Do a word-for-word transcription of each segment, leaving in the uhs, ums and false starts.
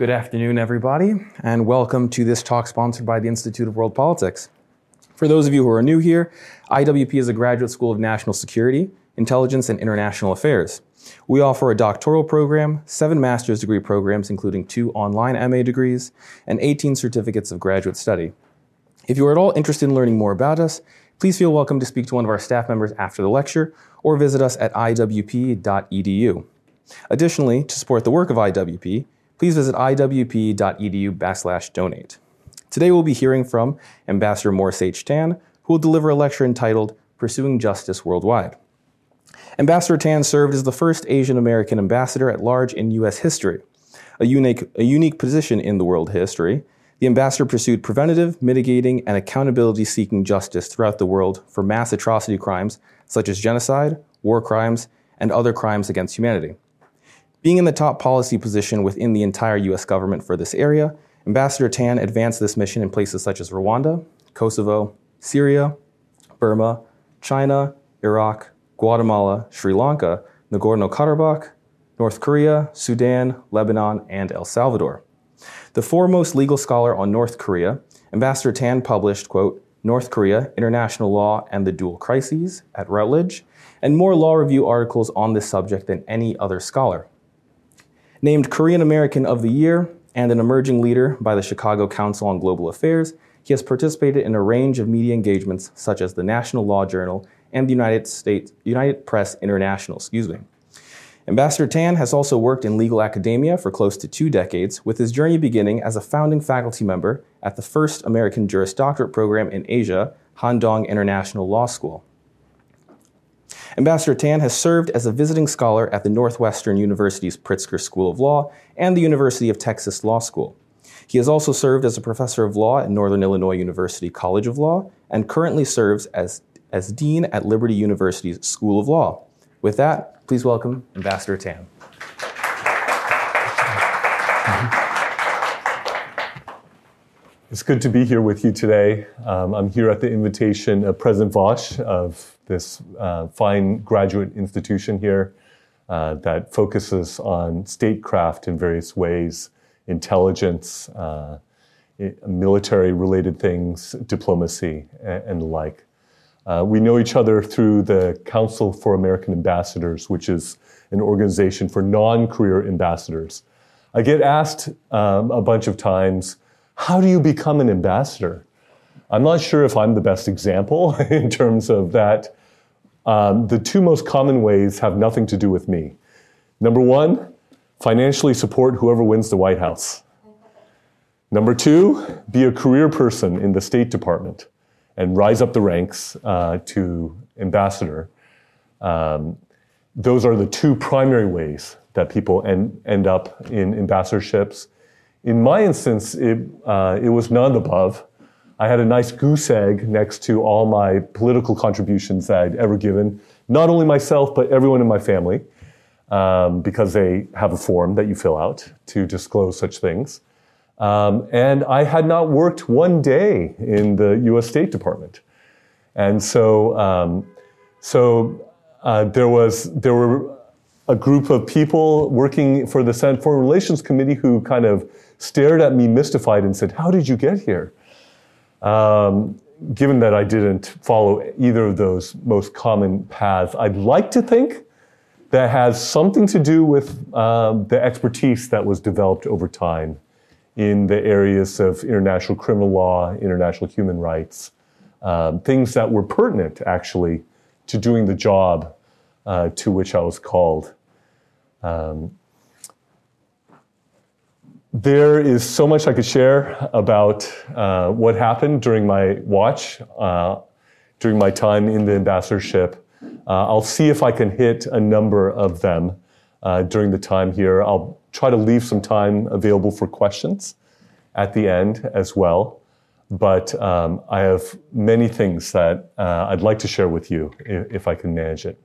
Good afternoon, everybody, and welcome to this talk sponsored by the Institute of World Politics. For those of you who are new here, I W P is a graduate school of national security, intelligence, and international affairs. We offer a doctoral program, seven master's degree programs, including two online M A degrees, and eighteen certificates of graduate study. If you are at all interested in learning more about us, please feel welcome to speak to one of our staff members after the lecture or visit us at I W P dot E D U. Additionally, to support the work of I W P, please visit I W P dot E D U backslash donate. Today we'll be hearing from Ambassador Morse H. Tan, who will deliver a lecture entitled Pursuing Justice Worldwide. Ambassador Tan served as the first Asian American ambassador at large in U S history. A unique, a unique position in the world history, the ambassador pursued preventative, mitigating, and accountability-seeking justice throughout the world for mass atrocity crimes such as genocide, war crimes, and other crimes against humanity. Being in the top policy position within the entire U S government for this area, Ambassador Tan advanced this mission in places such as Rwanda, Kosovo, Syria, Burma, China, Iraq, Guatemala, Sri Lanka, Nagorno-Karabakh, North Korea, Sudan, Lebanon, and El Salvador. The foremost legal scholar on North Korea, Ambassador Tan published, quote, North Korea, International Law and the Dual Crises at Routledge, and more law review articles on this subject than any other scholar. Named Korean-American of the Year and an emerging leader by the Chicago Council on Global Affairs, he has participated in a range of media engagements such as the National Law Journal and the United States, United Press International, excuse me. Ambassador Tan has also worked in legal academia for close to two decades, with his journey beginning as a founding faculty member at the first American Juris Doctorate program in Asia, Handong International Law School. Ambassador Tan has served as a visiting scholar at the Northwestern University's Pritzker School of Law and the University of Texas Law School. He has also served as a professor of law at Northern Illinois University College of Law and currently serves as, as dean at Liberty University's School of Law. With that, please welcome Ambassador Tan. It's good to be here with you today. Um, I'm here at the invitation of President Vosch of this uh, fine graduate institution here uh, that focuses on statecraft in various ways, intelligence, uh, military-related things, diplomacy, and, and the like. Uh, we know each other through the Council for American Ambassadors, which is an organization for non-career ambassadors. I get asked um, a bunch of times, how do you become an ambassador? I'm not sure if I'm the best example in terms of that. Um, the two most common ways have nothing to do with me. Number one, financially support whoever wins the White House. Number two, be a career person in the State Department and rise up the ranks uh, to ambassador. Um, those are the two primary ways that people en- end up in ambassadorships. In my instance, it, uh, it was none of the above. I had a nice goose egg next to all my political contributions that I'd ever given, not only myself, but everyone in my family, um, because they have a form that you fill out to disclose such things. Um, and I had not worked one day in the U S State Department. And so, um, so uh, there was, there were a group of people working for the Senate Foreign Relations Committee who kind of stared at me mystified and said, how did you get here? Um, given that I didn't follow either of those most common paths, I'd like to think that has something to do with um, the expertise that was developed over time in the areas of international criminal law, international human rights, um, things that were pertinent, actually, to doing the job uh, to which I was called. Um, there is so much I could share about uh, what happened during my watch, uh, during my time in the ambassadorship. Uh, I'll see if I can hit a number of them uh, during the time here. I'll try to leave some time available for questions at the end as well. But um, I have many things that uh, I'd like to share with you if, if I can manage it.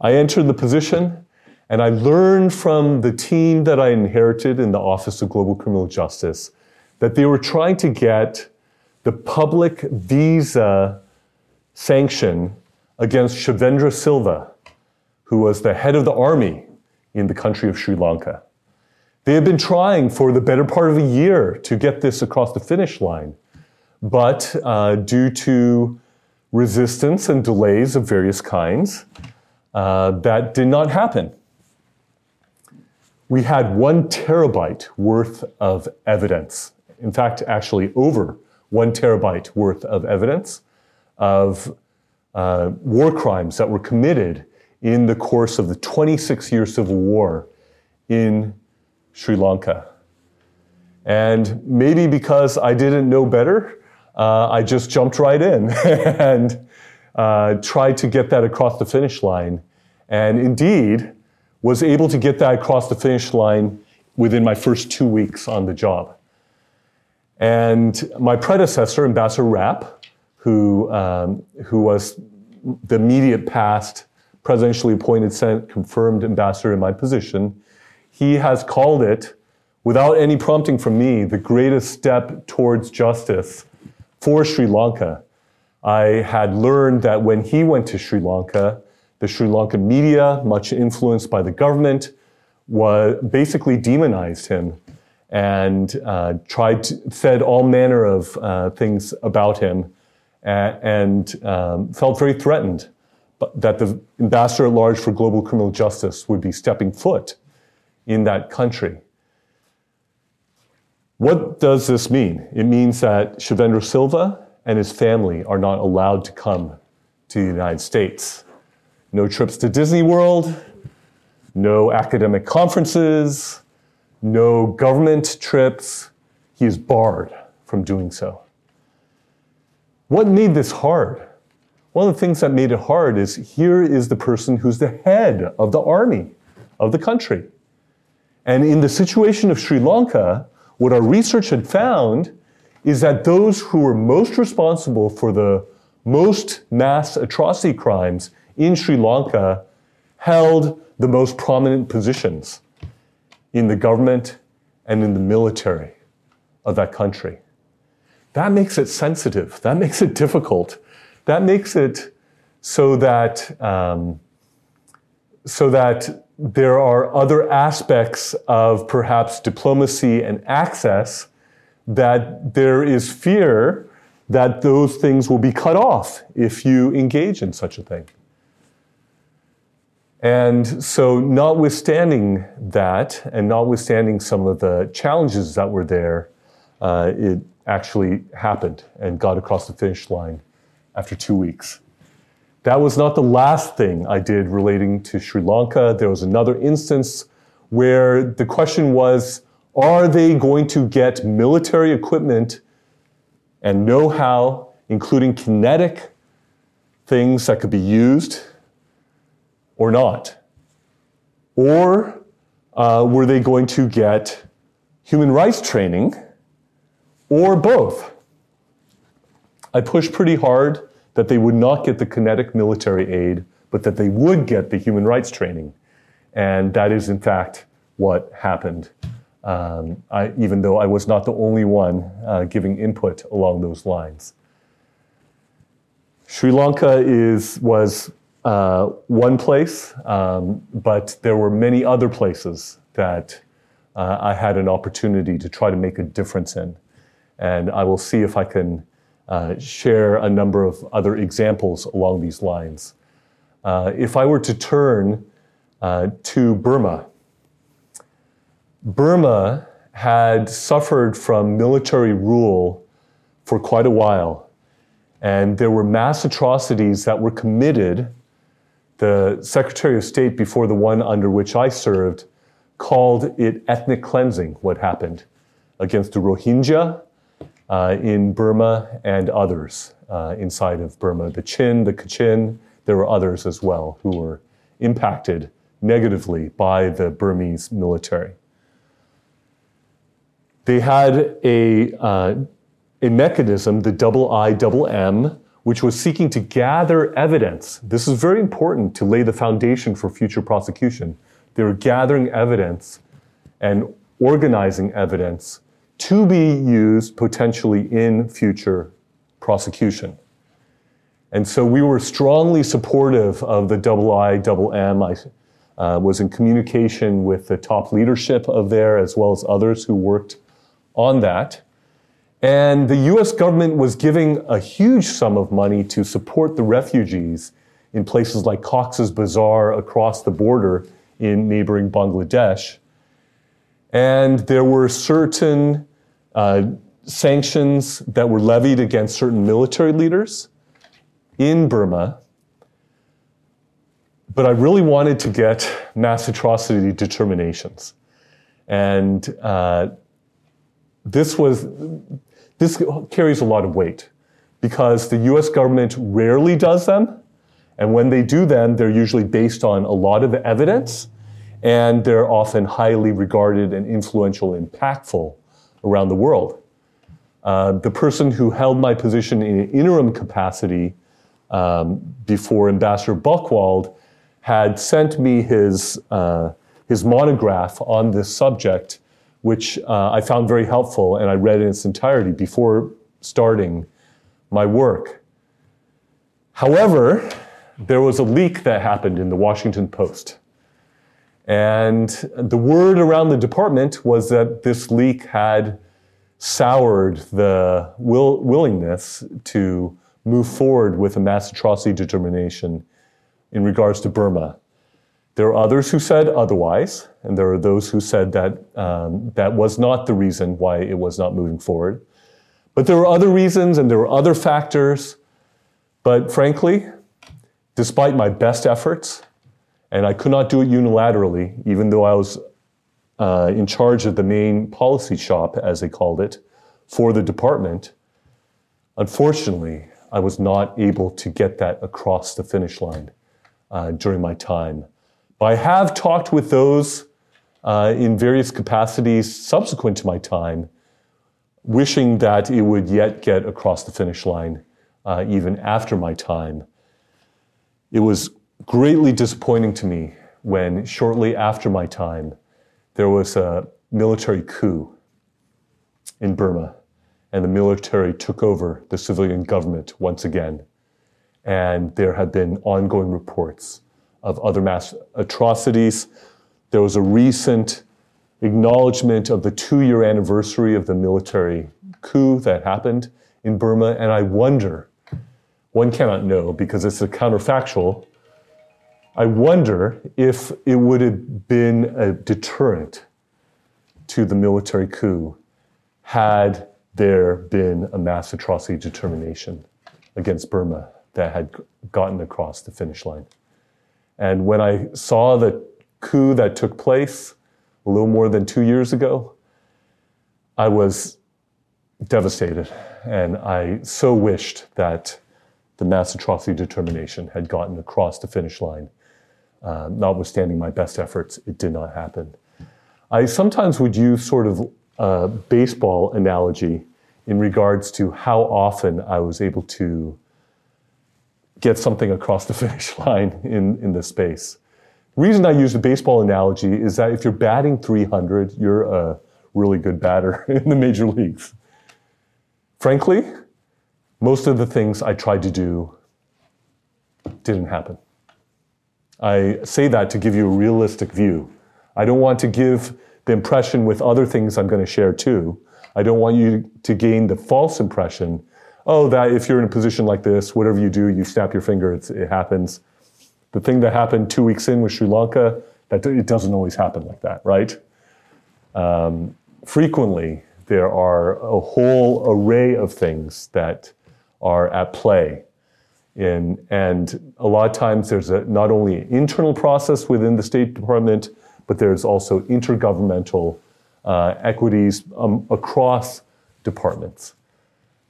I entered the position and I learned from the team that I inherited in the Office of Global Criminal Justice that they were trying to get the public visa sanction against Shavendra Silva, who was the head of the army in the country of Sri Lanka. They have been trying for the better part of a year to get this across the finish line, but uh, due to resistance and delays of various kinds, uh, that did not happen. We had one terabyte worth of evidence. In fact, actually over one terabyte worth of evidence of uh, war crimes that were committed in the course of the twenty-six year civil war in Sri Lanka. And maybe because I didn't know better, uh, I just jumped right in and uh, tried to get that across the finish line. And indeed, was able to get that across the finish line within my first two weeks on the job. And my predecessor, Ambassador Rapp, who, um, who was the immediate past presidentially appointed Senate confirmed ambassador in my position, he has called it, without any prompting from me, the greatest step towards justice for Sri Lanka. I had learned that when he went to Sri Lanka, the Sri Lankan media, much influenced by the government, was basically demonized him and uh, tried to, said all manner of uh, things about him, and, and um, felt very threatened that the ambassador at large for global criminal justice would be stepping foot in that country. What does this mean? It means that Shavendra Silva and his family are not allowed to come to the United States. No trips to Disney World, no academic conferences, no government trips. He is barred from doing so. What made this hard? One of the things that made it hard is here is the person who's the head of the army of the country. And in the situation of Sri Lanka, what our research had found is that those who were most responsible for the most mass atrocity crimes in Sri Lanka held the most prominent positions in the government and in the military of that country. That makes it sensitive. That makes it difficult. That makes it so that, um, so that there are other aspects of perhaps diplomacy and access that there is fear that those things will be cut off if you engage in such a thing. And so notwithstanding that, and notwithstanding some of the challenges that were there, uh, it actually happened and got across the finish line after two weeks. That was not the last thing I did relating to Sri Lanka. There was another instance where the question was, are they going to get military equipment and know-how, including kinetic things that could be used or not? Or uh, were they going to get human rights training or both? I pushed pretty hard that they would not get the kinetic military aid, but that they would get the human rights training. And that is, in fact, what happened, um, I, even though I was not the only one uh, giving input along those lines. Sri Lanka is, was uh, one place, um, but there were many other places that uh, I had an opportunity to try to make a difference in. And I will see if I can Uh, share a number of other examples along these lines. Uh, if I were to turn uh, to Burma, Burma had suffered from military rule for quite a while, and there were mass atrocities that were committed. The Secretary of State, before the one under which I served, called it ethnic cleansing, what happened against the Rohingya, Uh, in Burma and others uh, inside of Burma. The Chin, the Kachin, there were others as well who were impacted negatively by the Burmese military. They had a, uh, a mechanism, the I I M M, which was seeking to gather evidence. This is very important to lay the foundation for future prosecution. They were gathering evidence and organizing evidence to be used potentially in future prosecution. And so we were strongly supportive of the I I M M. I uh, was in communication with the top leadership of there, as well as others who worked on that. And the U S government was giving a huge sum of money to support the refugees in places like Cox's Bazar across the border in neighboring Bangladesh. And there were certain uh, sanctions that were levied against certain military leaders in Burma. But I really wanted to get mass atrocity determinations. And uh, this was, this carries a lot of weight because the U S government rarely does them. And when they do them, they're usually based on a lot of evidence, and they're often highly regarded and influential and impactful around the world. Uh, the person who held my position in an interim capacity um, before Ambassador Buchwald had sent me his, uh, his monograph on this subject, which uh, I found very helpful, and I read in its entirety before starting my work. However, there was a leak that happened in the Washington Post. And the word around the department was that this leak had soured the will willingness to move forward with a mass atrocity determination in regards to Burma. There are others who said otherwise, and there are those who said that um, that was not the reason why it was not moving forward. But there were other reasons and there were other factors. But frankly, despite my best efforts, and I could not do it unilaterally, even though I was uh, in charge of the main policy shop, as they called it, for the department, unfortunately, I was not able to get that across the finish line uh, during my time. But I have talked with those uh, in various capacities subsequent to my time, wishing that it would yet get across the finish line uh, even after my time. It was greatly disappointing to me when, shortly after my time, there was a military coup in Burma, and the military took over the civilian government once again. And there had been ongoing reports of other mass atrocities. There was a recent acknowledgement of the two-year anniversary of the military coup that happened in Burma, and I wonder, one cannot know because it's a counterfactual. I wonder if it would have been a deterrent to the military coup had there been a mass atrocity determination against Burma that had gotten across the finish line. And when I saw the coup that took place a little more than two years ago, I was devastated, and I so wished that the mass atrocity determination had gotten across the finish line. Uh, notwithstanding my best efforts, it did not happen. I sometimes would use sort of a baseball analogy in regards to how often I was able to get something across the finish line in, in this space. The reason I use the baseball analogy is that if you're batting three hundred, you're a really good batter in the major leagues. Frankly, most of the things I tried to do didn't happen. I say that to give you a realistic view. I don't want to give the impression with other things I'm going to share too. I don't want you to gain the false impression, oh, that if you're in a position like this, whatever you do, you snap your finger, it's, it happens. The thing that happened two weeks in with Sri Lanka, that it doesn't always happen like that, right? Um, frequently, there are a whole array of things that are at play. In, and a lot of times there's a, not only an internal process within the State Department, but there's also intergovernmental uh, equities um, across departments.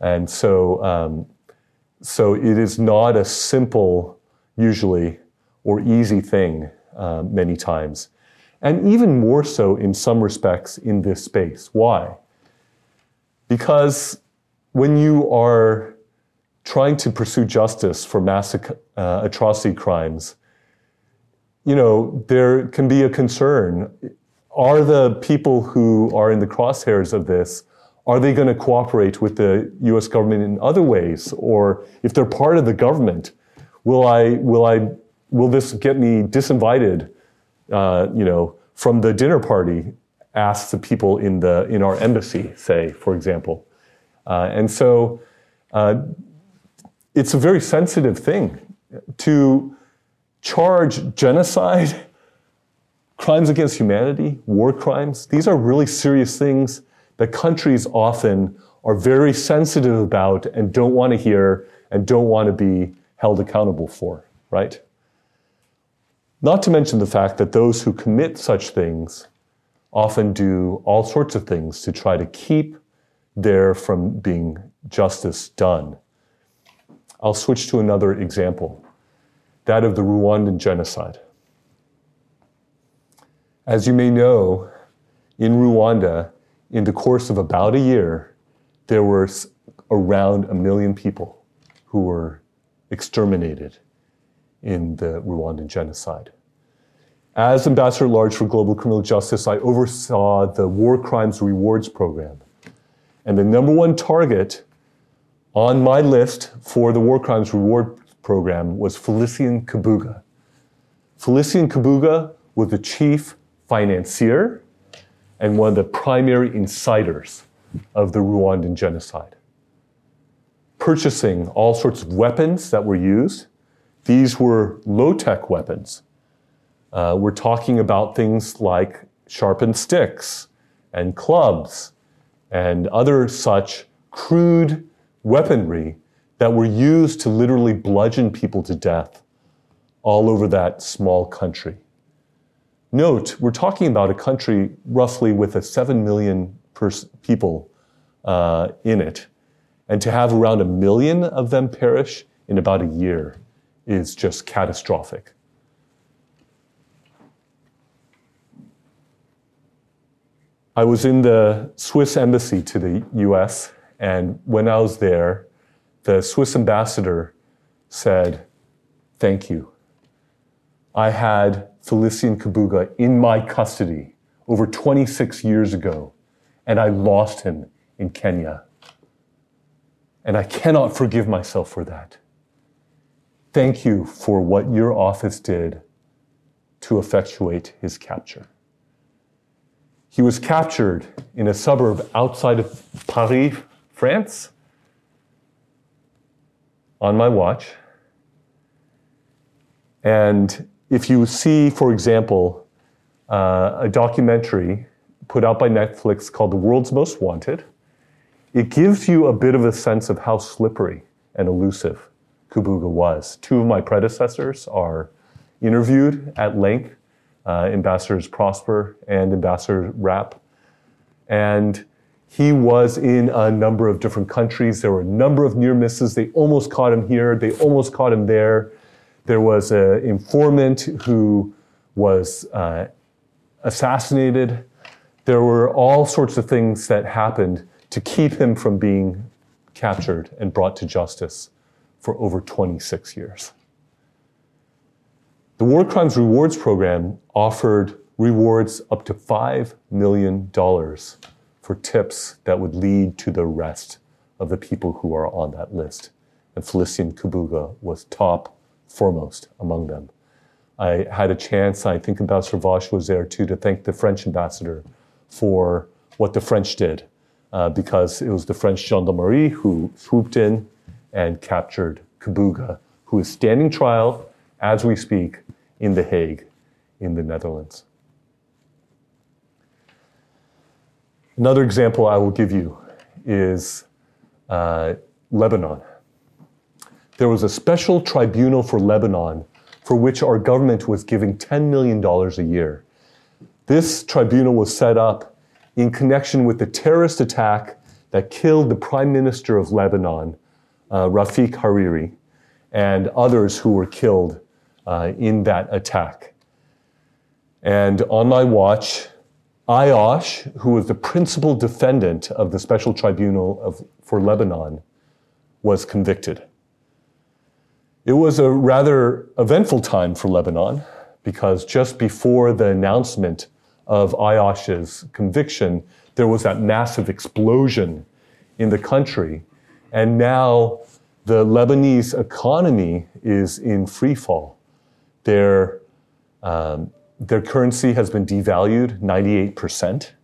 And so, um, so it is not a simple, usually, or easy thing uh, many times. And even more so in some respects in this space. Why? Because when you are trying to pursue justice for mass uh, atrocity crimes, you know, there can be a concern. Are the people who are in the crosshairs of this, are they going to cooperate with the U S government in other ways? Or if they're part of the government, will I, will I, will this get me disinvited uh, you know, from the dinner party asked the people in the in our embassy, say, for example. Uh, and so uh, it's a very sensitive thing to charge genocide, crimes against humanity, war crimes. These are really serious things that countries often are very sensitive about and don't want to hear and don't want to be held accountable for, right? Not to mention the fact that those who commit such things often do all sorts of things to try to keep there from being justice done. I'll switch to another example, that of the Rwandan genocide. As you may know, in Rwanda, in the course of about a year, there were around a million people who were exterminated in the Rwandan genocide. As Ambassador at Large for Global Criminal Justice, I oversaw the War Crimes Rewards Program. And the number one target on my list for the War Crimes Reward Program was Félicien Kabuga. Félicien Kabuga was the chief financier and one of the primary inciters of the Rwandan genocide, purchasing all sorts of weapons that were used. These were low-tech weapons. Uh, we're talking about things like sharpened sticks and clubs and other such crude weaponry that were used to literally bludgeon people to death all over that small country. Note, we're talking about a country roughly with a seven million pers- people uh, in it, and to have around a million of them perish in about a year is just catastrophic. I was in the Swiss embassy to the U S, and when I was there, the Swiss ambassador said, "Thank you. I had Félicien Kabuga in my custody over twenty-six years ago, and I lost him in Kenya. And I cannot forgive myself for that. Thank you for what your office did to effectuate his capture." He was captured in a suburb outside of Paris, France, on my watch. And if you see, for example, uh, a documentary put out by Netflix called The World's Most Wanted, it gives you a bit of a sense of how slippery and elusive Kabuga was. Two of my predecessors are interviewed at length, Uh, Ambassadors Prosper and Ambassador Rapp. And he was in a number of different countries. There were a number of near misses. They almost caught him here. They almost caught him there. There was an informant who was uh, assassinated. There were all sorts of things that happened to keep him from being captured and brought to justice for over twenty-six years. The War Crimes Rewards Program offered rewards up to five million dollars for tips that would lead to the arrest of the people who are on that list. And Félicien Kabuga was top foremost among them. I had a chance, I think Ambassador Vosch was there too, to thank the French ambassador for what the French did, uh, because it was the French gendarmerie who swooped in and captured Kabuga, who is standing trial as we speak in The Hague, in the Netherlands. Another example I will give you is uh, Lebanon. There was a special tribunal for Lebanon for which our government was giving ten million dollars a year. This tribunal was set up in connection with the terrorist attack that killed the Prime Minister of Lebanon, uh, Rafik Hariri, and others who were killed Uh, in that attack. And on my watch, Ayosh, who was the principal defendant of the Special Tribunal of, for Lebanon, was convicted. It was a rather eventful time for Lebanon, because just before the announcement of Ayosh's conviction, there was that massive explosion in the country, and now the Lebanese economy is in free fall. Their um, Their currency has been devalued ninety-eight percent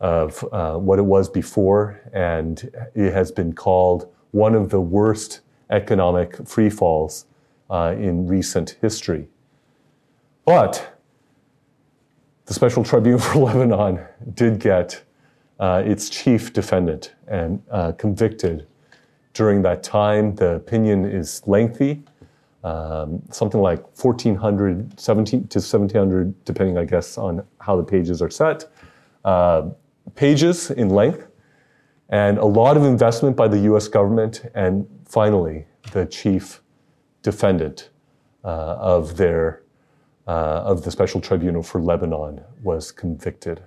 of uh, what it was before, and it has been called one of the worst economic freefalls uh, in recent history. But the Special Tribunal for Lebanon did get uh, its chief defendant and uh, convicted during that time. The opinion is lengthy, um, something like fourteen hundred, seventeen to seventeen hundred, depending, I guess, on how the pages are set, uh, pages in length, and a lot of investment by the U S government, and finally, the chief defendant uh, of their Uh, of the Special Tribunal for Lebanon was convicted.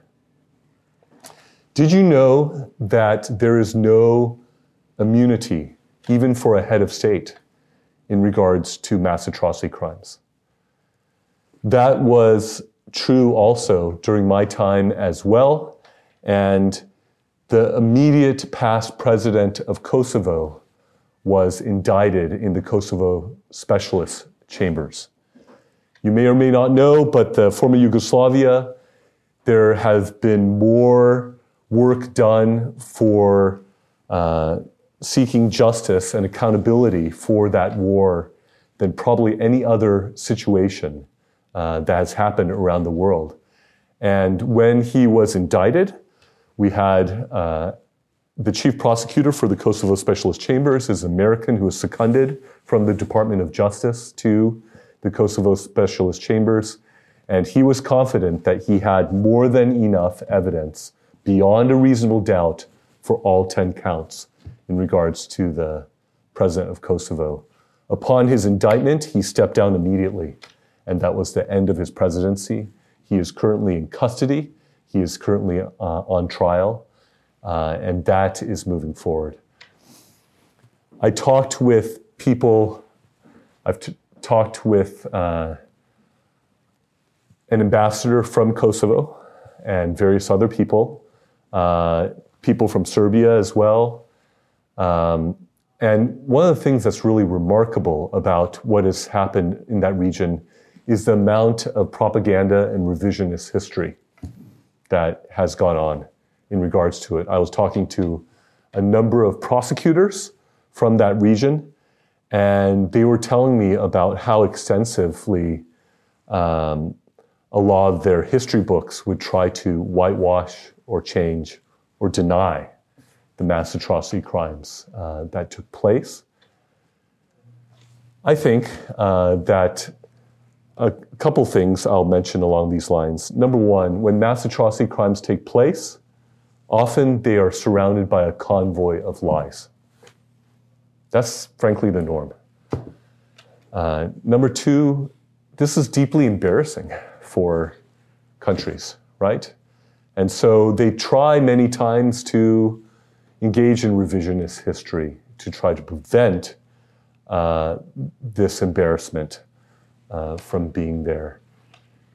Did you know that there is no immunity, even for a head of state, in regards to mass atrocity crimes? That was true also during my time as well, and the immediate past president of Kosovo was indicted in the Kosovo Specialist Chambers. You may or may not know, but the former Yugoslavia, there has been more work done for uh, seeking justice and accountability for that war than probably any other situation uh, that has happened around the world. And when he was indicted, we had uh, the chief prosecutor for the Kosovo Specialist Chambers is an American who was seconded from the Department of Justice to the Kosovo Specialist Chambers, and he was confident that he had more than enough evidence beyond a reasonable doubt for all ten counts in regards to the president of Kosovo. Upon his indictment, he stepped down immediately, and that was the end of his presidency. He is currently in custody. He is currently uh, on trial, uh, and that is moving forward. I talked with people, I've t- talked with uh, an ambassador from Kosovo and various other people, uh, people from Serbia as well. Um, and one of the things that's really remarkable about what has happened in that region is the amount of propaganda and revisionist history that has gone on in regards to it. I was talking to a number of prosecutors from that region, and they were telling me about how extensively um, a lot of their history books would try to whitewash or change or deny the mass atrocity crimes uh, that took place. I think uh, that a couple things I'll mention along these lines. Number one, when mass atrocity crimes take place, often they are surrounded by a convoy of lies. That's frankly the norm. Uh, number two, this is deeply embarrassing for countries, right? And so they try many times to engage in revisionist history to try to prevent uh, this embarrassment uh, from being there.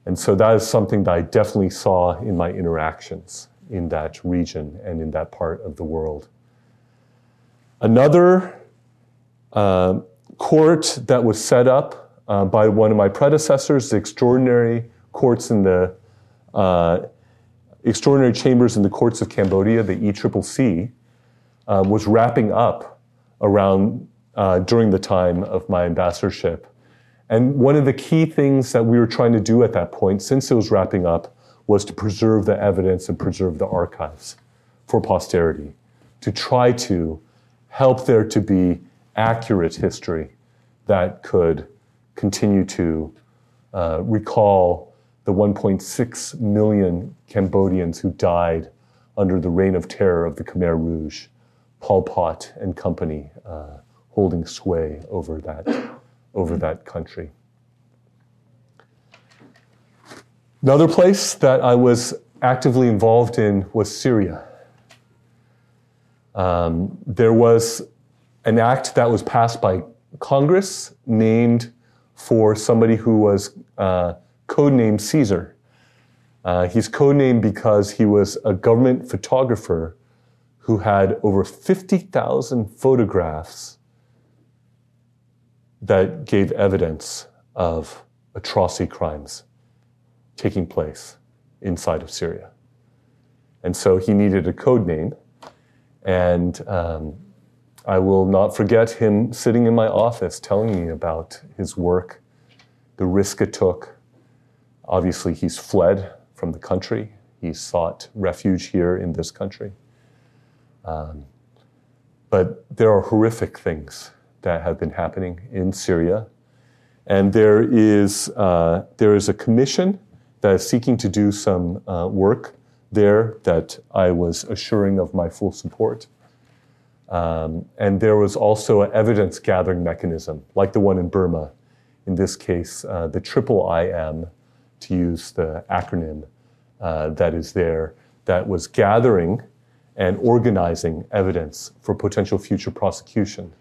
And so that is something that I definitely saw in my interactions in that region and in that part of the world. Another Uh, court that was set up uh, by one of my predecessors, the extraordinary courts in the uh, extraordinary chambers in the courts of Cambodia, the E C C C, uh, was wrapping up around uh, during the time of my ambassadorship. And one of the key things that we were trying to do at that point, since it was wrapping up, was to preserve the evidence and preserve the archives for posterity, to try to help there to be accurate history that could continue to uh, recall the one point six million Cambodians who died under the reign of terror of the Khmer Rouge, Pol Pot and company uh, holding sway over that, over that country. Another place that I was actively involved in was Syria. Um, there was an act that was passed by Congress named for somebody who was uh, codenamed Caesar. Uh, he's codenamed because he was a government photographer who had over fifty thousand photographs that gave evidence of atrocity crimes taking place inside of Syria. And so he needed a code name. And um, I will not forget him sitting in my office telling me about his work, the risk it took. Obviously, he's fled from the country. He sought refuge here in this country. Um, but there are horrific things that have been happening in Syria. And there is, uh, there is a commission that is seeking to do some uh, work there that I was assuring of my full support. Um, and there was also an evidence gathering mechanism, like the one in Burma. In this case, uh, the triple I M, to use the acronym uh, that is there, that was gathering and organizing evidence for potential future prosecution.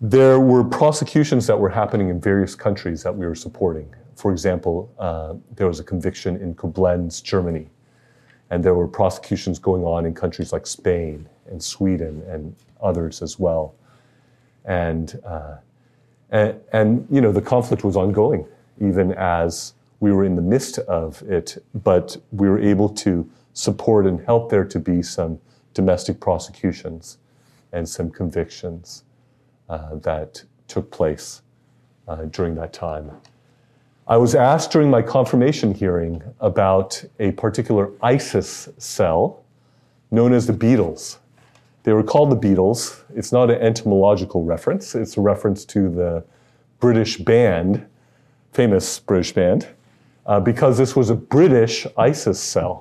There were prosecutions that were happening in various countries that we were supporting. For example, uh, there was a conviction in Koblenz, Germany, and there were prosecutions going on in countries like Spain and Sweden and others as well. And, uh, and, and you know, the conflict was ongoing, even as we were in the midst of it, but we were able to support and help there to be some domestic prosecutions and some convictions Uh, that took place uh, during that time. I was asked during my confirmation hearing about a particular ISIS cell known as the Beatles. They were called the Beatles. It's not an entomological reference. It's a reference to the British band, famous British band, uh, because this was a British ISIS cell.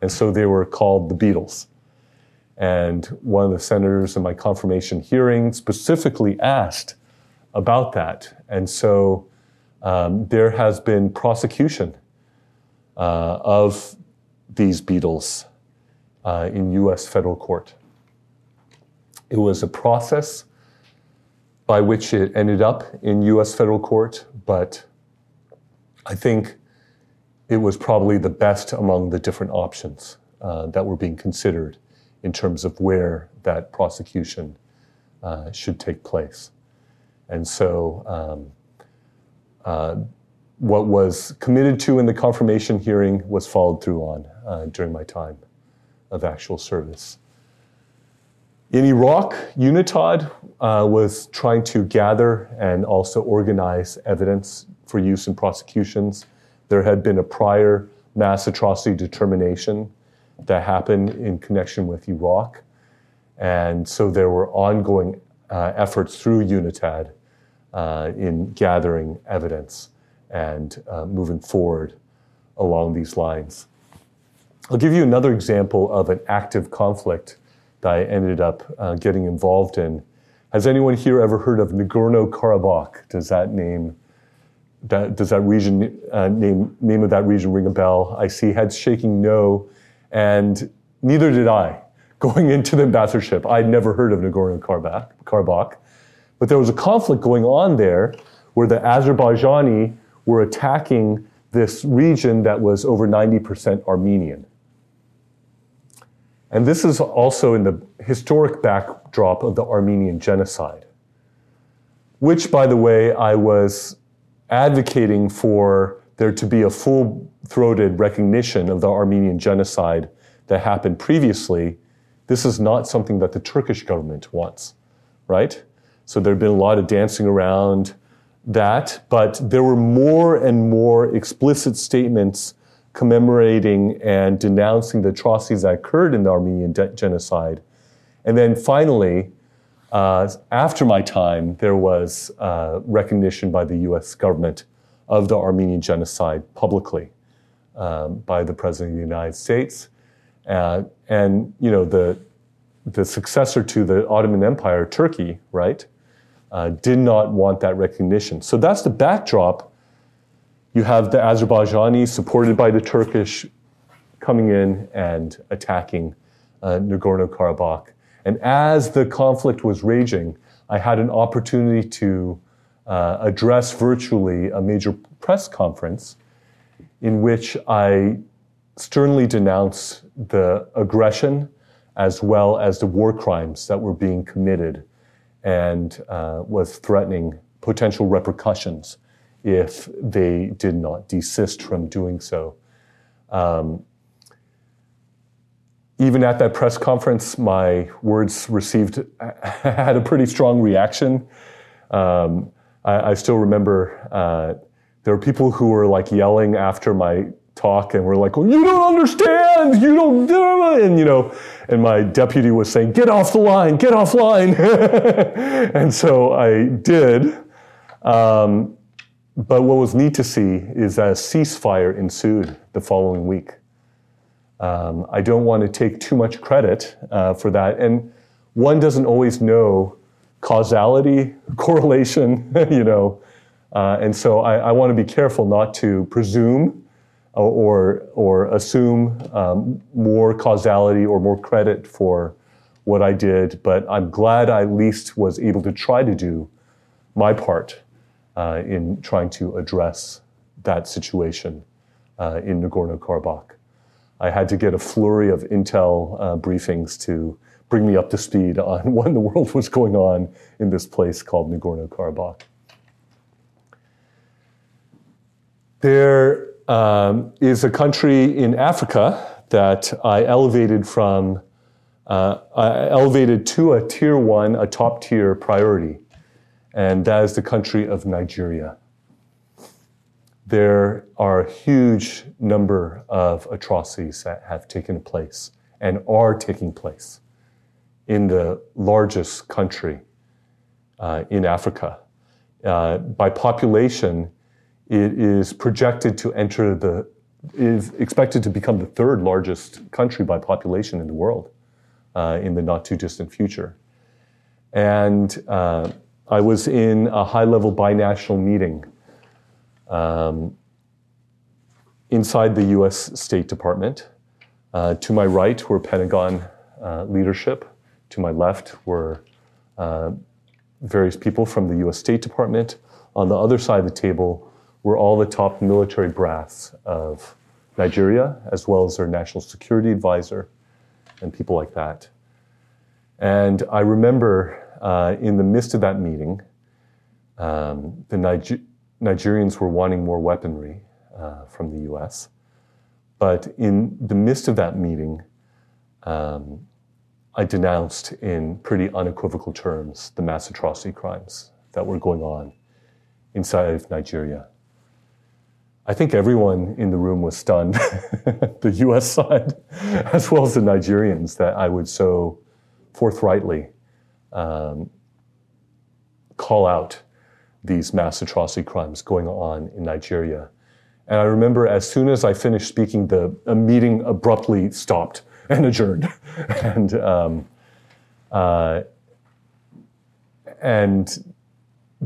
And so they were called the Beatles. And one of the senators in my confirmation hearing specifically asked about that. And so um, there has been prosecution uh, of these Beatles uh, in U S federal court. It was a process by which it ended up in U S federal court, but I think it was probably the best among the different options uh, that were being considered in terms of where that prosecution uh, should take place. And so um, uh, what was committed to in the confirmation hearing was followed through on uh, during my time of actual service. In Iraq, UNITAD uh, was trying to gather and also organize evidence for use in prosecutions. There had been a prior mass atrocity determination that happened in connection with Iraq. And so there were ongoing uh, efforts through UNITAD uh, in gathering evidence and uh, moving forward along these lines. I'll give you another example of an active conflict that I ended up uh, getting involved in. Has anyone here ever heard of Nagorno-Karabakh? Does that name, that, does that region, uh, name, name of that region ring a bell? I see heads shaking no. And neither did I going into the ambassadorship. I'd never heard of Nagorno-Karabakh. But there was a conflict going on there where the Azerbaijani were attacking this region that was over ninety percent Armenian. And this is also in the historic backdrop of the Armenian genocide, which, by the way, I was advocating for there to be a full-throated recognition of the Armenian genocide that happened previously. This is not something that the Turkish government wants, right? So there had been a lot of dancing around that, but there were more and more explicit statements commemorating and denouncing the atrocities that occurred in the Armenian genocide. And then finally, uh, after my time, there was uh, recognition by the U S government of the Armenian genocide publicly um, by the President of the United States. Uh, and, you know, the, the successor to the Ottoman Empire, Turkey, right, uh, did not want that recognition. So that's the backdrop. You have the Azerbaijani, supported by the Turkish, coming in and attacking uh, Nagorno-Karabakh. And as the conflict was raging, I had an opportunity to Uh, address virtually a major press conference in which I sternly denounced the aggression as well as the war crimes that were being committed and uh, was threatening potential repercussions if they did not desist from doing so. Um, even at that press conference, my words received had a pretty strong reaction. Um, I, I still remember uh, there were people who were like yelling after my talk and were like, "Well, you don't understand, you don't do it," and you know, and my deputy was saying, "Get off the line, get offline," and so I did. Um, But what was neat to see is that a ceasefire ensued the following week. Um, I don't want to take too much credit uh, for that. And one doesn't always know causality, correlation, you know. Uh, and so I, I want to be careful not to presume or, or, or assume um, more causality or more credit for what I did. But I'm glad I at least was able to try to do my part Uh, in trying to address that situation uh, in Nagorno-Karabakh. I had to get a flurry of intel uh, briefings to bring me up to speed on what in the world was going on in this place called Nagorno-Karabakh. There um, is a country in Africa that I elevated from, uh, I elevated to a tier one, a top tier priority. And that is the country of Nigeria. There are a huge number of atrocities that have taken place and are taking place in the largest country uh, in Africa. Uh, by population, it is projected to enter the, is expected to become the third largest country by population in the world uh, in the not too distant future. And uh, I was in a high-level binational meeting um, inside the U S State Department. Uh, to my right were Pentagon uh, leadership. To my left were uh, various people from the U S State Department. On the other side of the table were all the top military brass of Nigeria, as well as their national security advisor and people like that. And I remember Uh, in the midst of that meeting, um, the Niger- Nigerians were wanting more weaponry uh, from the U S. But in the midst of that meeting, um, I denounced in pretty unequivocal terms the mass atrocity crimes that were going on inside of Nigeria. I think everyone in the room was stunned, the U S side, as well as the Nigerians, that I would so forthrightly Um, call out these mass atrocity crimes going on in Nigeria. And I remember as soon as I finished speaking, the a meeting abruptly stopped and adjourned. and um, uh, and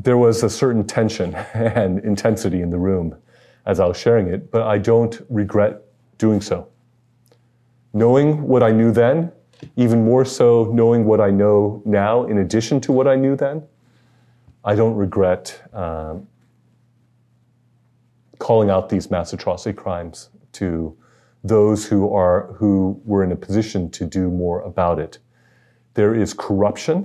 there was a certain tension and intensity in the room as I was sharing it, but I don't regret doing so. Knowing what I knew then, even more so, knowing what I know now, in addition to what I knew then, I don't regret um, calling out these mass atrocity crimes to those who are who were in a position to do more about it. There is corruption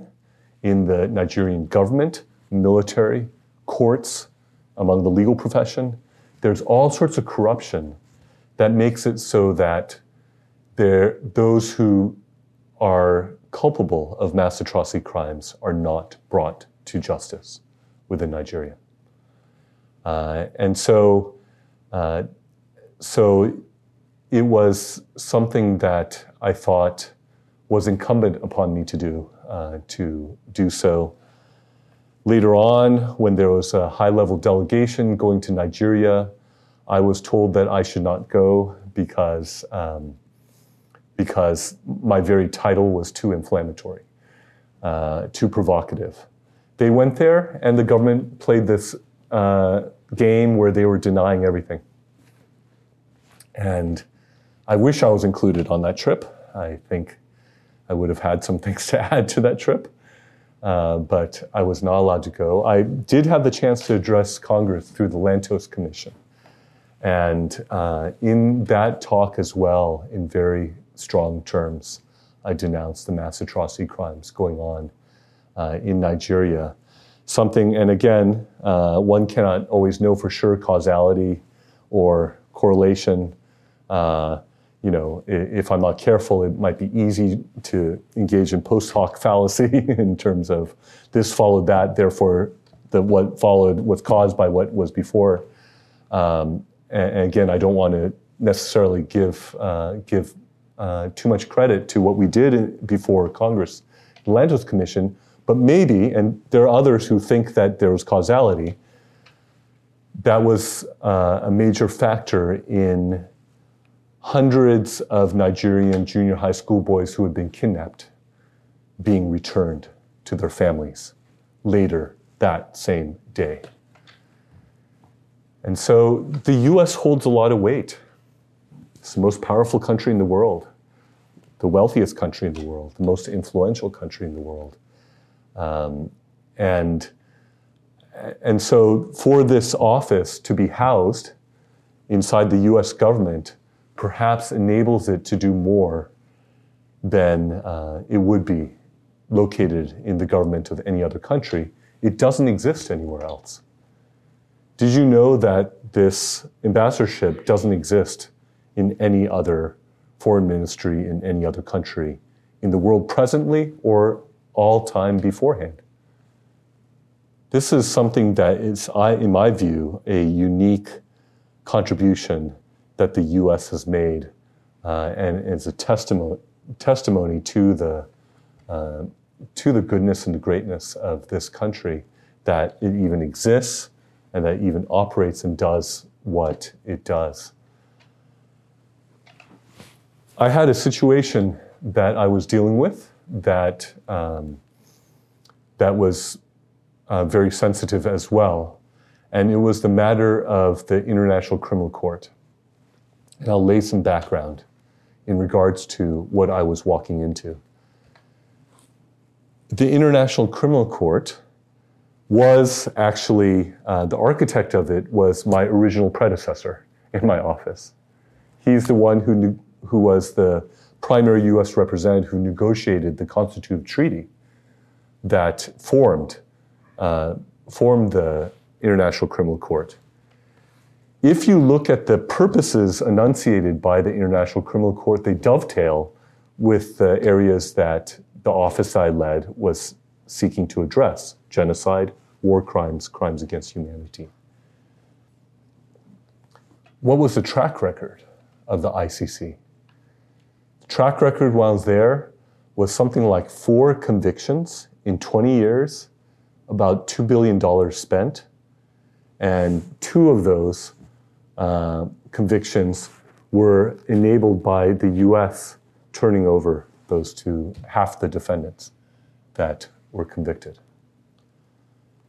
in the Nigerian government, military, courts, among the legal profession. There's all sorts of corruption that makes it so that there those who are culpable of mass atrocity crimes are not brought to justice within Nigeria. Uh, and so, uh, so it was something that I thought was incumbent upon me to do, uh, to do so. Later on, when there was a high-level delegation going to Nigeria, I was told that I should not go because um, because my very title was too inflammatory, uh, too provocative. They went there, and the government played this uh, game where they were denying everything. And I wish I was included on that trip. I think I would have had some things to add to that trip, uh, but I was not allowed to go. I did have the chance to address Congress through the Lantos Commission. And uh, in that talk as well, in very strong terms, I denounced the mass atrocity crimes going on uh, in Nigeria, something, and again, uh, one cannot always know for sure causality or correlation. Uh, you know, if I'm not careful, it might be easy to engage in post hoc fallacy in terms of this followed that, therefore the what followed was caused by what was before. Um, and again, I don't want to necessarily give uh, give uh, too much credit to what we did before Congress, the Lantos Commission, but maybe, and there are others who think that there was causality, that was uh, a major factor in hundreds of Nigerian junior high school boys who had been kidnapped being returned to their families later that same day. And so the U S holds a lot of weight. It's the most powerful country in the world, the wealthiest country in the world, the most influential country in the world. Um, and, and so for this office to be housed inside the U S government perhaps enables it to do more than uh, it would be located in the government of any other country. It doesn't exist anywhere else. Did you know that this ambassadorship doesn't exist in any other foreign ministry in any other country in the world presently or all time beforehand? This is something that is, I, in my view, a unique contribution that the U S has made, uh, and is a testimony testimony to the uh, to the goodness and the greatness of this country, that it even exists, and that even operates and does what it does. I had a situation that I was dealing with that um, that was uh, very sensitive as well, and it was the matter of the International Criminal Court. And I'll lay some background in regards to what I was walking into. The International Criminal Court was actually, uh, the architect of it was my original predecessor in my office. He's the one who knew, who was the primary U S representative who negotiated the constitutive treaty that formed, uh, formed the International Criminal Court. If you look at the purposes enunciated by the International Criminal Court, they dovetail with the areas that the office I led was seeking to address: genocide, war crimes, crimes against humanity. What was the track record of the I C C? The track record while I was there was something like four convictions in twenty years, about two billion dollars spent, and two of those uh, convictions were enabled by the U S turning over those two, half the defendants that were convicted.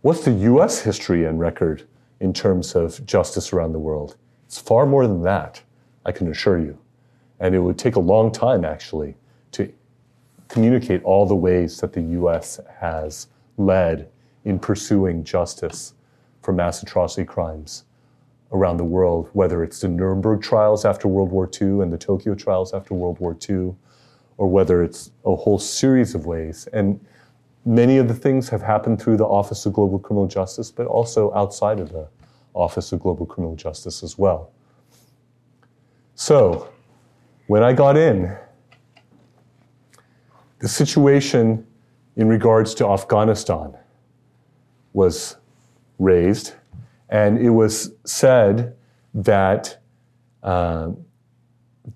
What's the U S history and record in terms of justice around the world? It's far more than that, I can assure you. And it would take a long time, actually, to communicate all the ways that the U S has led in pursuing justice for mass atrocity crimes around the world, whether it's the Nuremberg trials after World War Two and the Tokyo trials after World War Two, or whether it's a whole series of ways. And many of the things have happened through the Office of Global Criminal Justice, but also outside of the Office of Global Criminal Justice as well. So, when I got in, the situation in regards to Afghanistan was raised, and it was said that uh,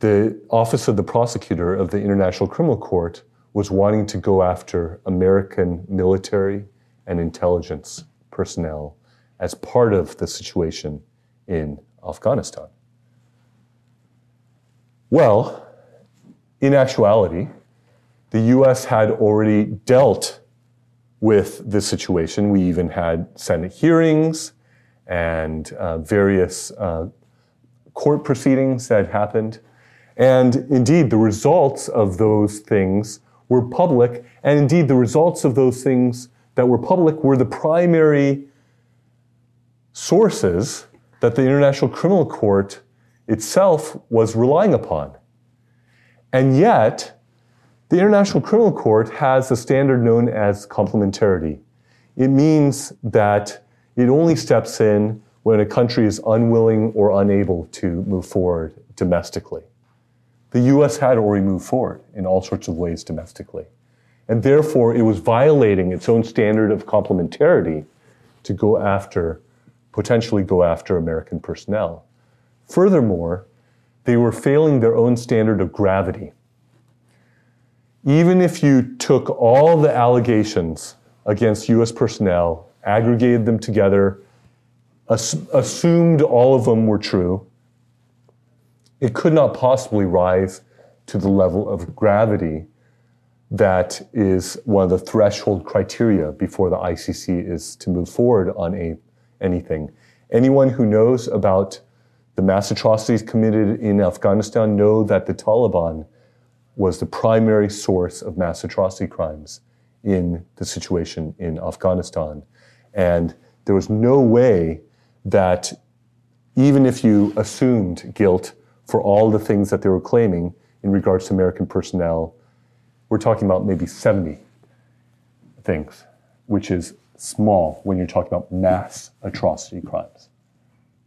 the Office of the Prosecutor of the International Criminal Court was wanting to go after American military and intelligence personnel as part of the situation in Afghanistan. Well, in actuality, the U S had already dealt with this situation. We even had Senate hearings and uh, various uh, court proceedings that happened. And indeed, the results of those things were public, and indeed the results of those things that were public were the primary sources that the International Criminal Court itself was relying upon. And yet, the International Criminal Court has a standard known as complementarity. It means that it only steps in when a country is unwilling or unable to move forward domestically. The U S had already moved forward in all sorts of ways domestically. And therefore, it was violating its own standard of complementarity to go after, potentially go after American personnel. Furthermore, they were failing their own standard of gravity. Even if you took all the allegations against U S personnel, aggregated them together, ass- assumed all of them were true, it could not possibly rise to the level of gravity that is one of the threshold criteria before the I C C is to move forward on a, anything. Anyone who knows about the mass atrocities committed in Afghanistan know that the Taliban was the primary source of mass atrocity crimes in the situation in Afghanistan. And there was no way that even if you assumed guilt for all the things that they were claiming in regards to American personnel, we're talking about maybe seventy things, which is small when you're talking about mass atrocity crimes.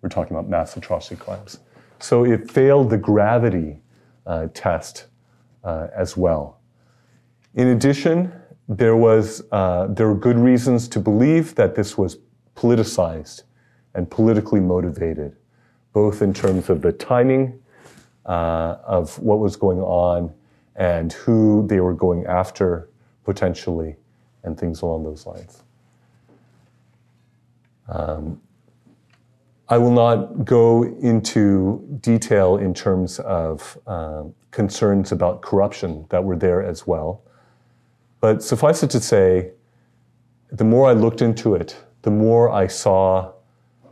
We're talking about mass atrocity crimes. So it failed the gravity uh, test uh, as well. In addition, there was uh, there were good reasons to believe that this was politicized and politically motivated, both in terms of the timing uh, of what was going on and who they were going after potentially, and things along those lines. Um, I will not go into detail in terms of uh, concerns about corruption that were there as well. But suffice it to say, the more I looked into it, the more I saw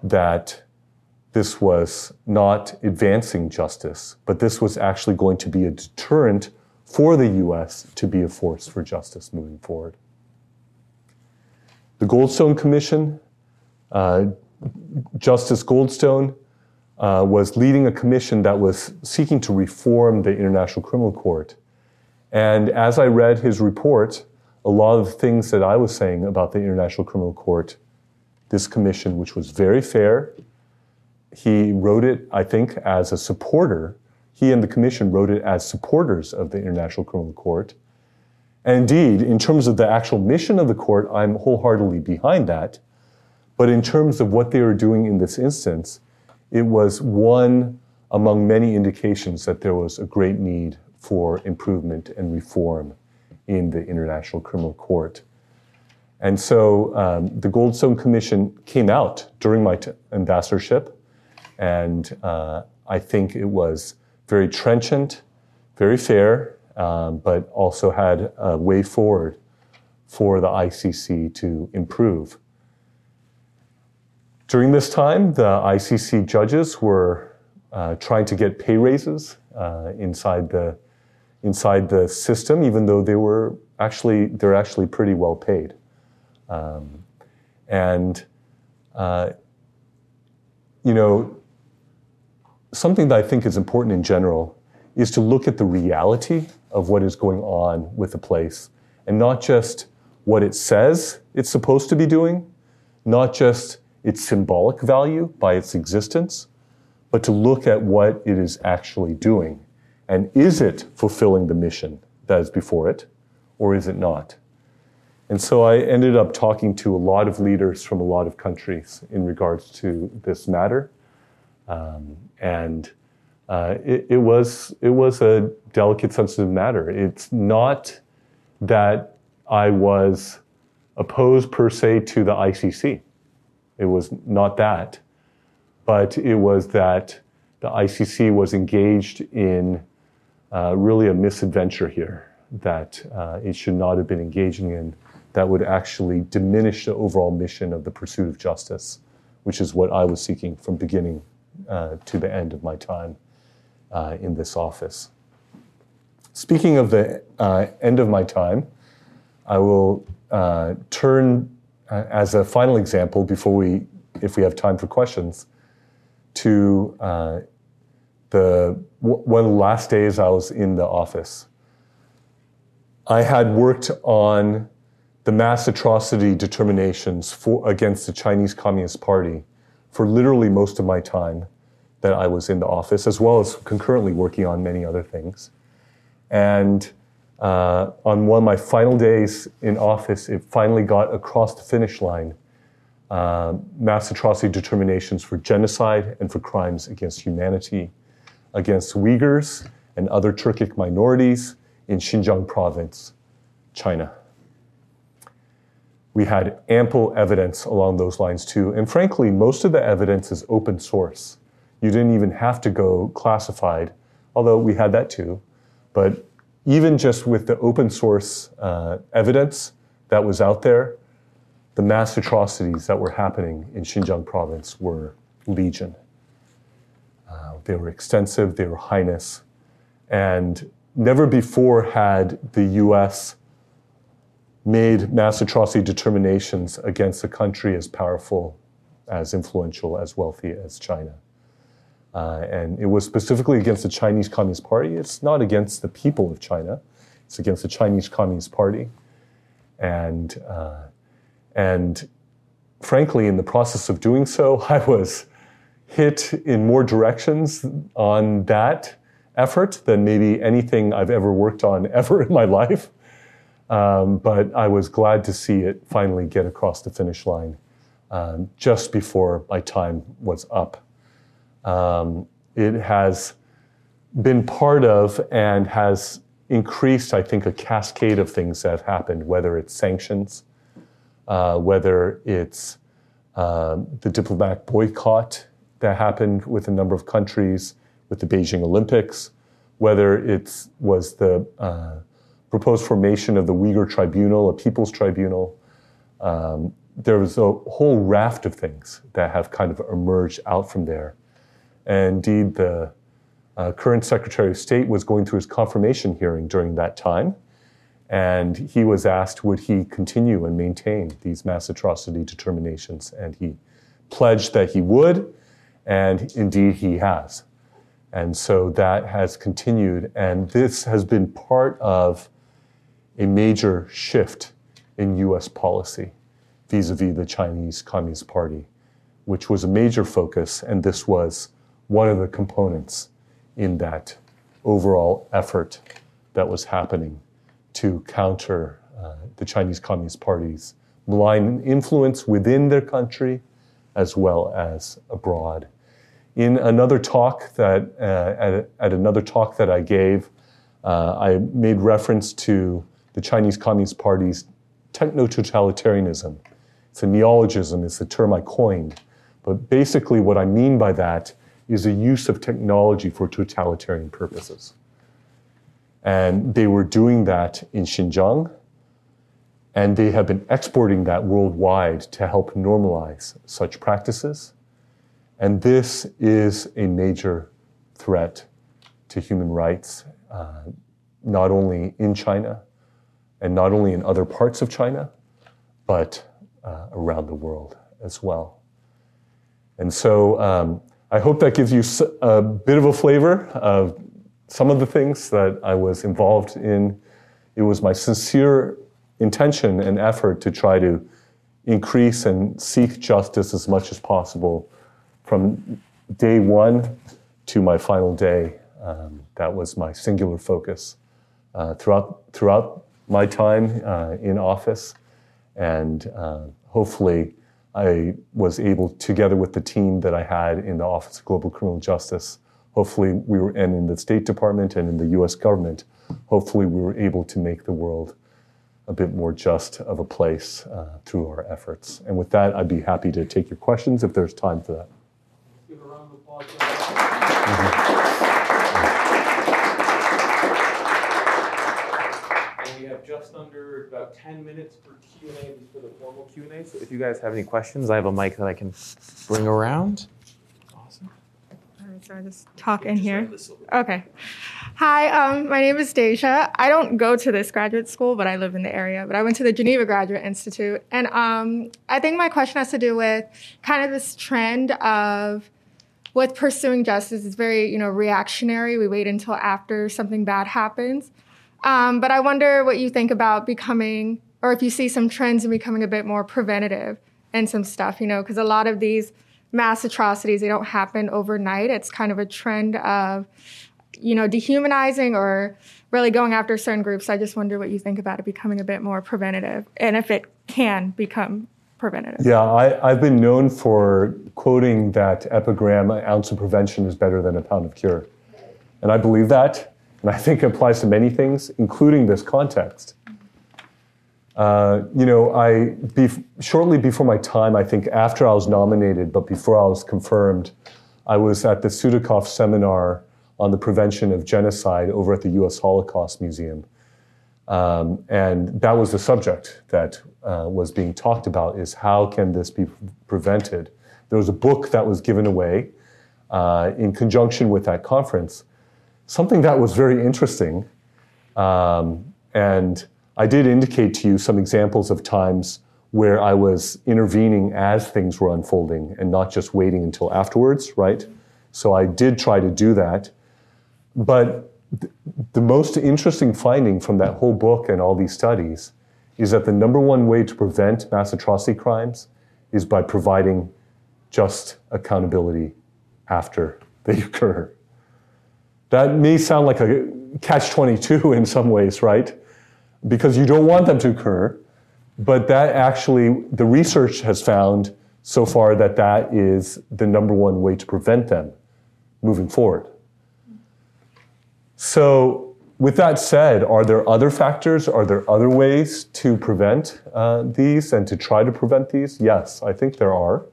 that this was not advancing justice, but this was actually going to be a deterrent for the U S to be a force for justice moving forward. The Goldstone Commission, uh, Justice Goldstone uh, was leading a commission that was seeking to reform the International Criminal Court. And as I read his report, a lot of the things that I was saying about the International Criminal Court, this commission, which was very fair, he wrote it, I think, as a supporter. He and the commission wrote it as supporters of the International Criminal Court. And indeed, in terms of the actual mission of the court, I'm wholeheartedly behind that. But in terms of what they were doing in this instance, it was one among many indications that there was a great need for improvement and reform in the International Criminal Court. And so um, the Goldstone Commission came out during my t- ambassadorship, and uh, I think it was very trenchant, very fair, um, but also had a way forward for the I C C to improve. During this time, the I C C judges were uh, trying to get pay raises uh, inside the inside the system, even though they were actually they're actually pretty well paid, um, and uh, you know, something that I think is important in general is to look at the reality of what is going on with the place, and not just what it says it's supposed to be doing, not just its symbolic value by its existence, but to look at what it is actually doing. And is it fulfilling the mission that is before it, or is it not? And so I ended up talking to a lot of leaders from a lot of countries in regards to this matter. Um, and uh, it, it was it was a delicate, sensitive matter. It's not that I was opposed per se to the I C C. It was not that, but it was that the I C C was engaged in uh, really a misadventure here that uh, it should not have been engaging in, that would actually diminish the overall mission of the pursuit of justice, which is what I was seeking from beginning uh, to the end of my time uh, in this office. Speaking of the uh, end of my time, I will uh, turn as a final example, before we, if we have time for questions, to uh, the w- one of the last days I was in the office. I had worked on the mass atrocity determinations for, against the Chinese Communist Party for literally most of my time that I was in the office, as well as concurrently working on many other things. And uh, on one of my final days in office, it finally got across the finish line, uh, mass atrocity determinations for genocide and for crimes against humanity, against Uyghurs and other Turkic minorities in Xinjiang province, China. We had ample evidence along those lines too. And frankly, most of the evidence is open source. You didn't even have to go classified, although we had that too. But even just with the open source uh, evidence that was out there, the mass atrocities that were happening in Xinjiang province were legion. Uh, they were extensive, they were heinous, and never before had the U S made mass atrocity determinations against a country as powerful, as influential, as wealthy as China. Uh, and it was specifically against the Chinese Communist Party. It's not against the people of China. It's against the Chinese Communist Party. And, uh, and frankly, in the process of doing so, I was hit in more directions on that effort than maybe anything I've ever worked on ever in my life. Um, but I was glad to see it finally get across the finish line um, just before my time was up. Um, it has been part of and has increased, I think, a cascade of things that have happened, whether it's sanctions, uh, whether it's uh, the diplomatic boycott that happened with a number of countries with the Beijing Olympics, whether it was the uh, proposed formation of the Uyghur Tribunal, a People's Tribunal. Um, there was a whole raft of things that have kind of emerged out from there. And indeed, the uh, current Secretary of State was going through his confirmation hearing during that time, and he was asked would he continue and maintain these mass atrocity determinations, and he pledged that he would, and indeed he has. And so that has continued, and this has been part of a major shift in U S policy vis-a-vis the Chinese Communist Party, which was a major focus, and this was one of the components in that overall effort that was happening to counter uh, the Chinese Communist Party's malign influence within their country as well as abroad. In another talk that, uh, at, at another talk that I gave, uh, I made reference to the Chinese Communist Party's techno-totalitarianism. It's a neologism, it's the term I coined. But basically what I mean by that is the use of technology for totalitarian purposes. And they were doing that in Xinjiang, and they have been exporting that worldwide to help normalize such practices. And this is a major threat to human rights, uh, not only in China and not only in other parts of China, but uh, around the world as well. And so um, I hope that gives you a bit of a flavor of some of the things that I was involved in. It was my sincere intention and effort to try to increase and seek justice as much as possible from day one to my final day. Um, that was my singular focus uh, throughout, throughout my time uh, in office. And uh, hopefully, I was able, together with the team that I had in the Office of Global Criminal Justice, hopefully we were, and in the State Department and in the U S government, hopefully we were able to make the world a bit more just of a place uh, through our efforts. And with that, I'd be happy to take your questions if there's time for that. Let's give a round of applause for that. And we have just under about ten minutes per Q and A for the formal Q and A. So if you guys have any questions, I have a mic that I can bring around. Awesome. All right, so I just talk in here. Okay. Hi, um, my name is Deja. I don't go to this graduate school, but I live in the area. But I went to the Geneva Graduate Institute. And um, I think my question has to do with kind of this trend of with pursuing justice. It's very, you know, reactionary. We wait until after something bad happens. Um, but I wonder what you think about becoming or if you see some trends in becoming a bit more preventative and some stuff, you know, because a lot of these mass atrocities, they don't happen overnight. It's kind of a trend of, you know, dehumanizing or really going after certain groups. I just wonder what you think about it becoming a bit more preventative and if it can become preventative. Yeah, I, I've been known for quoting that epigram, an ounce of prevention is better than a pound of cure. And I believe that, and I think it applies to many things, including this context. Uh, you know, I bef- shortly before my time, I think after I was nominated, but before I was confirmed, I was at the Sudikoff seminar on the prevention of genocide over at the U S Holocaust Museum. Um, and that was the subject that uh, was being talked about, is how can this be prevented? There was a book that was given away uh, in conjunction with that conference, something that was very interesting. Um, and I did indicate to you some examples of times where I was intervening as things were unfolding and not just waiting until afterwards, right? So I did try to do that. But th- the most interesting finding from that whole book and all these studies is that the number one way to prevent mass atrocity crimes is by providing just accountability after they occur. That may sound like a catch twenty-two in some ways, right? Because you don't want them to occur, but that actually, the research has found so far that that is the number one way to prevent them moving forward. So with that said, are there other factors? Are there other ways to prevent uh, these and to try to prevent these? Yes, I think there are.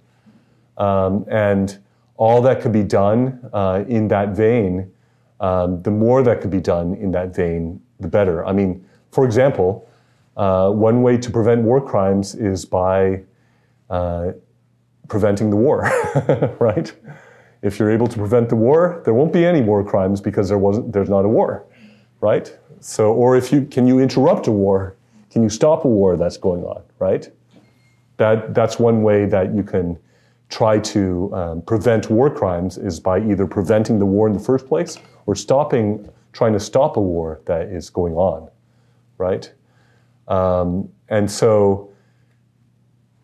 Um, and all that could be done uh, in that vein, um, the more that could be done in that vein, the better. I mean, for example, uh, one way to prevent war crimes is by uh, preventing the war, right? If you're able to prevent the war, there won't be any war crimes because there wasn't, there's not a war, right? So, or if you, can you interrupt a war? Can you stop a war that's going on, right? That, that's one way that you can try to um, prevent war crimes, is by either preventing the war in the first place or stopping, trying to stop a war that is going on. Right? Um, and so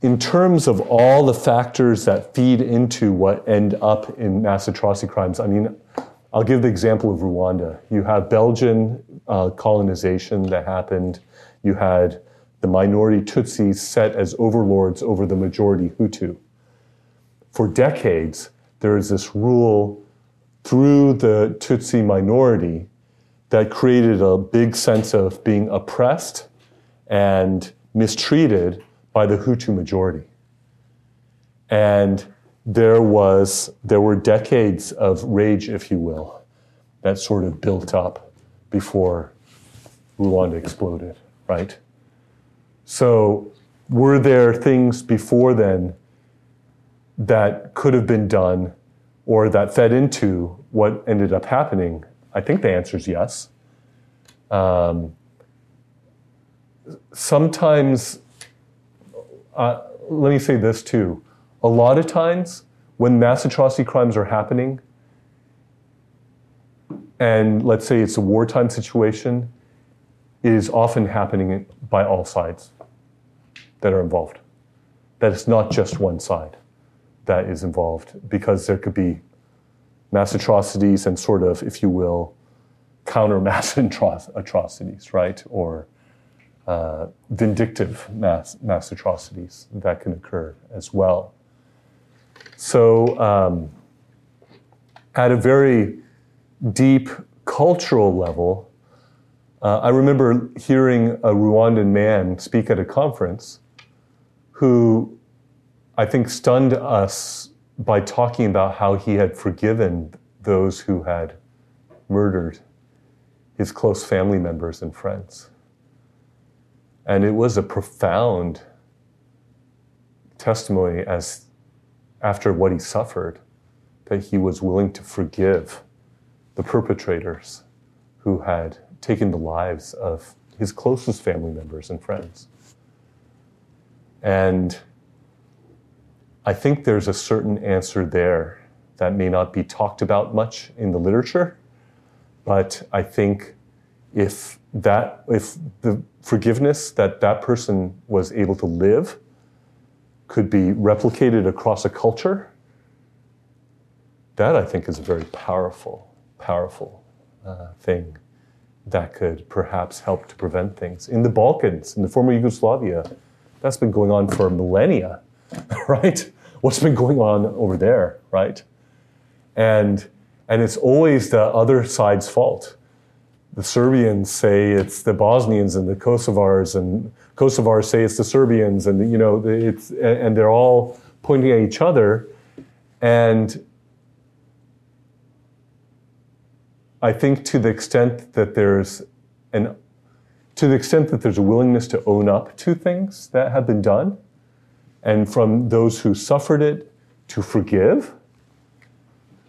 in terms of all the factors that feed into what end up in mass atrocity crimes, I mean, I'll give the example of Rwanda. You have Belgian uh, colonization that happened. You had the minority Tutsis set as overlords over the majority Hutu. For decades, there is this rule through the Tutsi minority that created a big sense of being oppressed and mistreated by the Hutu majority. And there was, there were decades of rage, if you will, that sort of built up before Rwanda exploded, right? So were there things before then that could have been done or that fed into what ended up happening? I think the answer is yes. Um, sometimes, uh, let me say this too, a lot of times when mass atrocity crimes are happening, and let's say it's a wartime situation, it is often happening by all sides that are involved. That it's not just one side that is involved, because there could be mass atrocities and sort of, if you will, counter mass atrocities, right? Or uh, vindictive mass, mass atrocities that can occur as well. So um, at a very deep cultural level, uh, I remember hearing a Rwandan man speak at a conference who I think stunned us by talking about how he had forgiven those who had murdered his close family members and friends. And it was a profound testimony, as after what he suffered, that he was willing to forgive the perpetrators who had taken the lives of his closest family members and friends. And I think there's a certain answer there that may not be talked about much in the literature, but I think if that if the forgiveness that that person was able to live could be replicated across a culture, that I think is a very powerful, powerful uh, thing that could perhaps help to prevent things. In the Balkans, in the former Yugoslavia, that's been going on for millennia, right? What's been going on over there, right? And, and it's always the other side's fault. The Serbians say it's the Bosnians and the Kosovars, and Kosovars say it's the Serbians, and you know, it's, and they're all pointing at each other. And I think to the extent that there's an, to the extent that there's a willingness to own up to things that have been done, and from those who suffered it to forgive,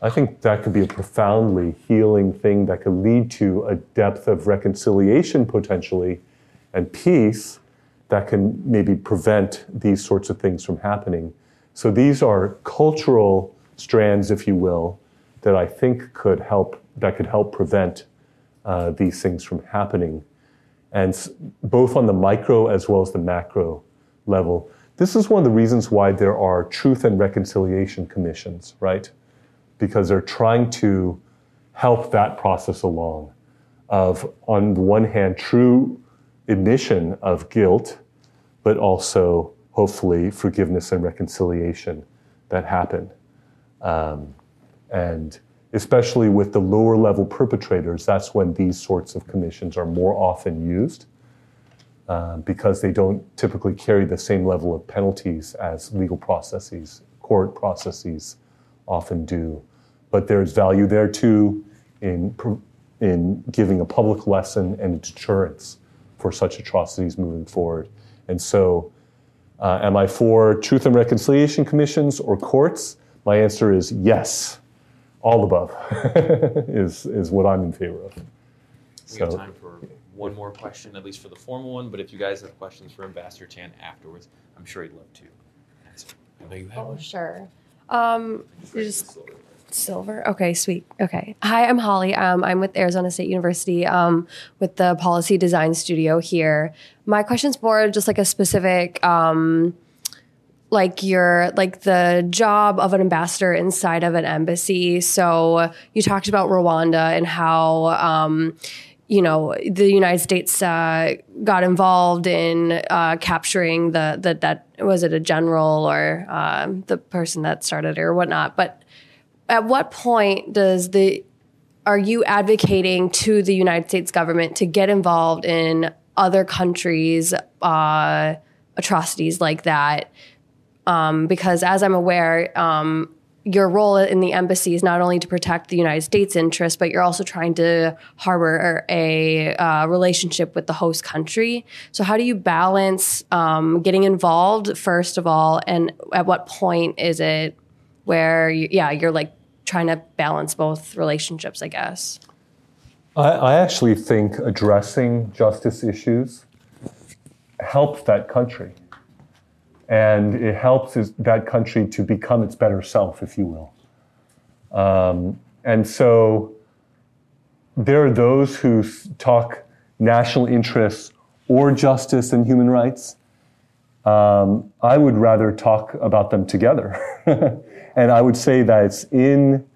I think that could be a profoundly healing thing that could lead to a depth of reconciliation potentially and peace that can maybe prevent these sorts of things from happening. So these are cultural strands, if you will, that I think could help, that could help prevent uh, these things from happening. And both on the micro as well as the macro level. This is one of the reasons why there are truth and reconciliation commissions, right? Because they're trying to help that process along of, on the one hand, true admission of guilt, but also, hopefully, forgiveness and reconciliation that happen. Um, and especially with the lower level perpetrators, that's when these sorts of commissions are more often used uh, because they don't typically carry the same level of penalties as legal processes, court processes often do. But there's value there too in, in giving a public lesson and deterrence for such atrocities moving forward. And so uh, am I for truth and reconciliation commissions or courts? My answer is yes, all above is, is what I'm in favor of. We so, have time for one more question, at least for the formal one, but if you guys have questions for Ambassador Tan afterwards, I'm sure he'd love to answer. I know you have oh, one. Sure. Um, just silver. silver. Okay, sweet. Okay. Hi, I'm Holly. Um, I'm with Arizona State University, um, with the Policy Design Studio here. My question's more just like a specific, um, like your, like the job of an ambassador inside of an embassy. So you talked about Rwanda and how, um, you know, the United States uh, got involved in uh, capturing the, the, that, was it a general or uh, the person that started it or whatnot? But at what point does the, are you advocating to the United States government to get involved in other countries' uh, atrocities like that? Um, because as I'm aware, um, your role in the embassy is not only to protect the United States interests, but you're also trying to harbor a uh, relationship with the host country. So how do you balance um, getting involved, first of all, and at what point is it where, you, yeah, you're like trying to balance both relationships, I guess? I, I actually think addressing justice issues helps that country. And it helps that country to become its better self, if you will. Um, and so there are those who talk national interests or justice and human rights. Um, I would rather talk about them together. And I would say that it's in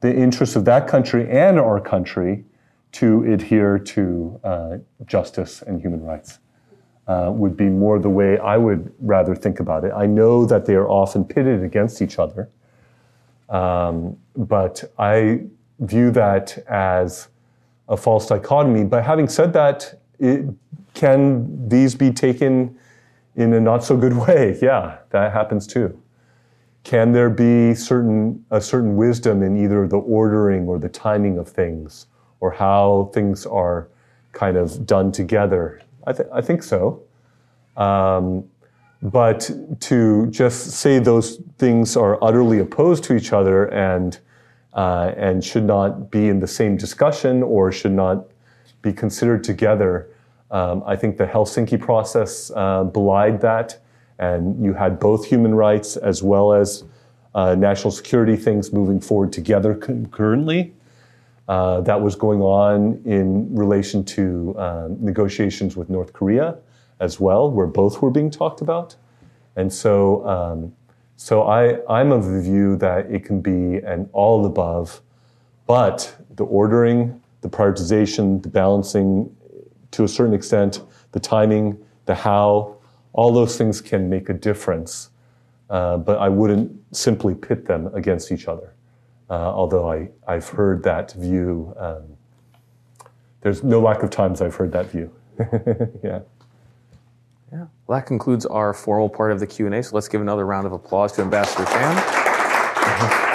the interest of that country and our country to adhere to uh, justice and human rights. Uh, would be more the way I would rather think about it. I know that they are often pitted against each other, um, but I view that as a false dichotomy. But having said that, it, can these be taken in a not so good way? Yeah, that happens too. Can there be certain a certain wisdom in either the ordering or the timing of things, or how things are kind of done together? I, th I think so. Um, but to just say those things are utterly opposed to each other and, uh, and should not be in the same discussion or should not be considered together, um, I think the Helsinki process uh, belied that. And you had both human rights as well as uh, national security things moving forward together concurrently. uh, that was going on in relation to uh, negotiations with North Korea as well, where both were being talked about. And so, um, so I, I'm of the view that it can be an all above, but the ordering, the prioritization, the balancing, to a certain extent, the timing, the how, all those things can make a difference. Uh, but I wouldn't simply pit them against each other. Uh, although I, I've heard that view. Um, there's no lack of times I've heard that view. Yeah. Yeah. Well, that concludes our formal part of the Q and A, so let's give another round of applause to Ambassador Tan.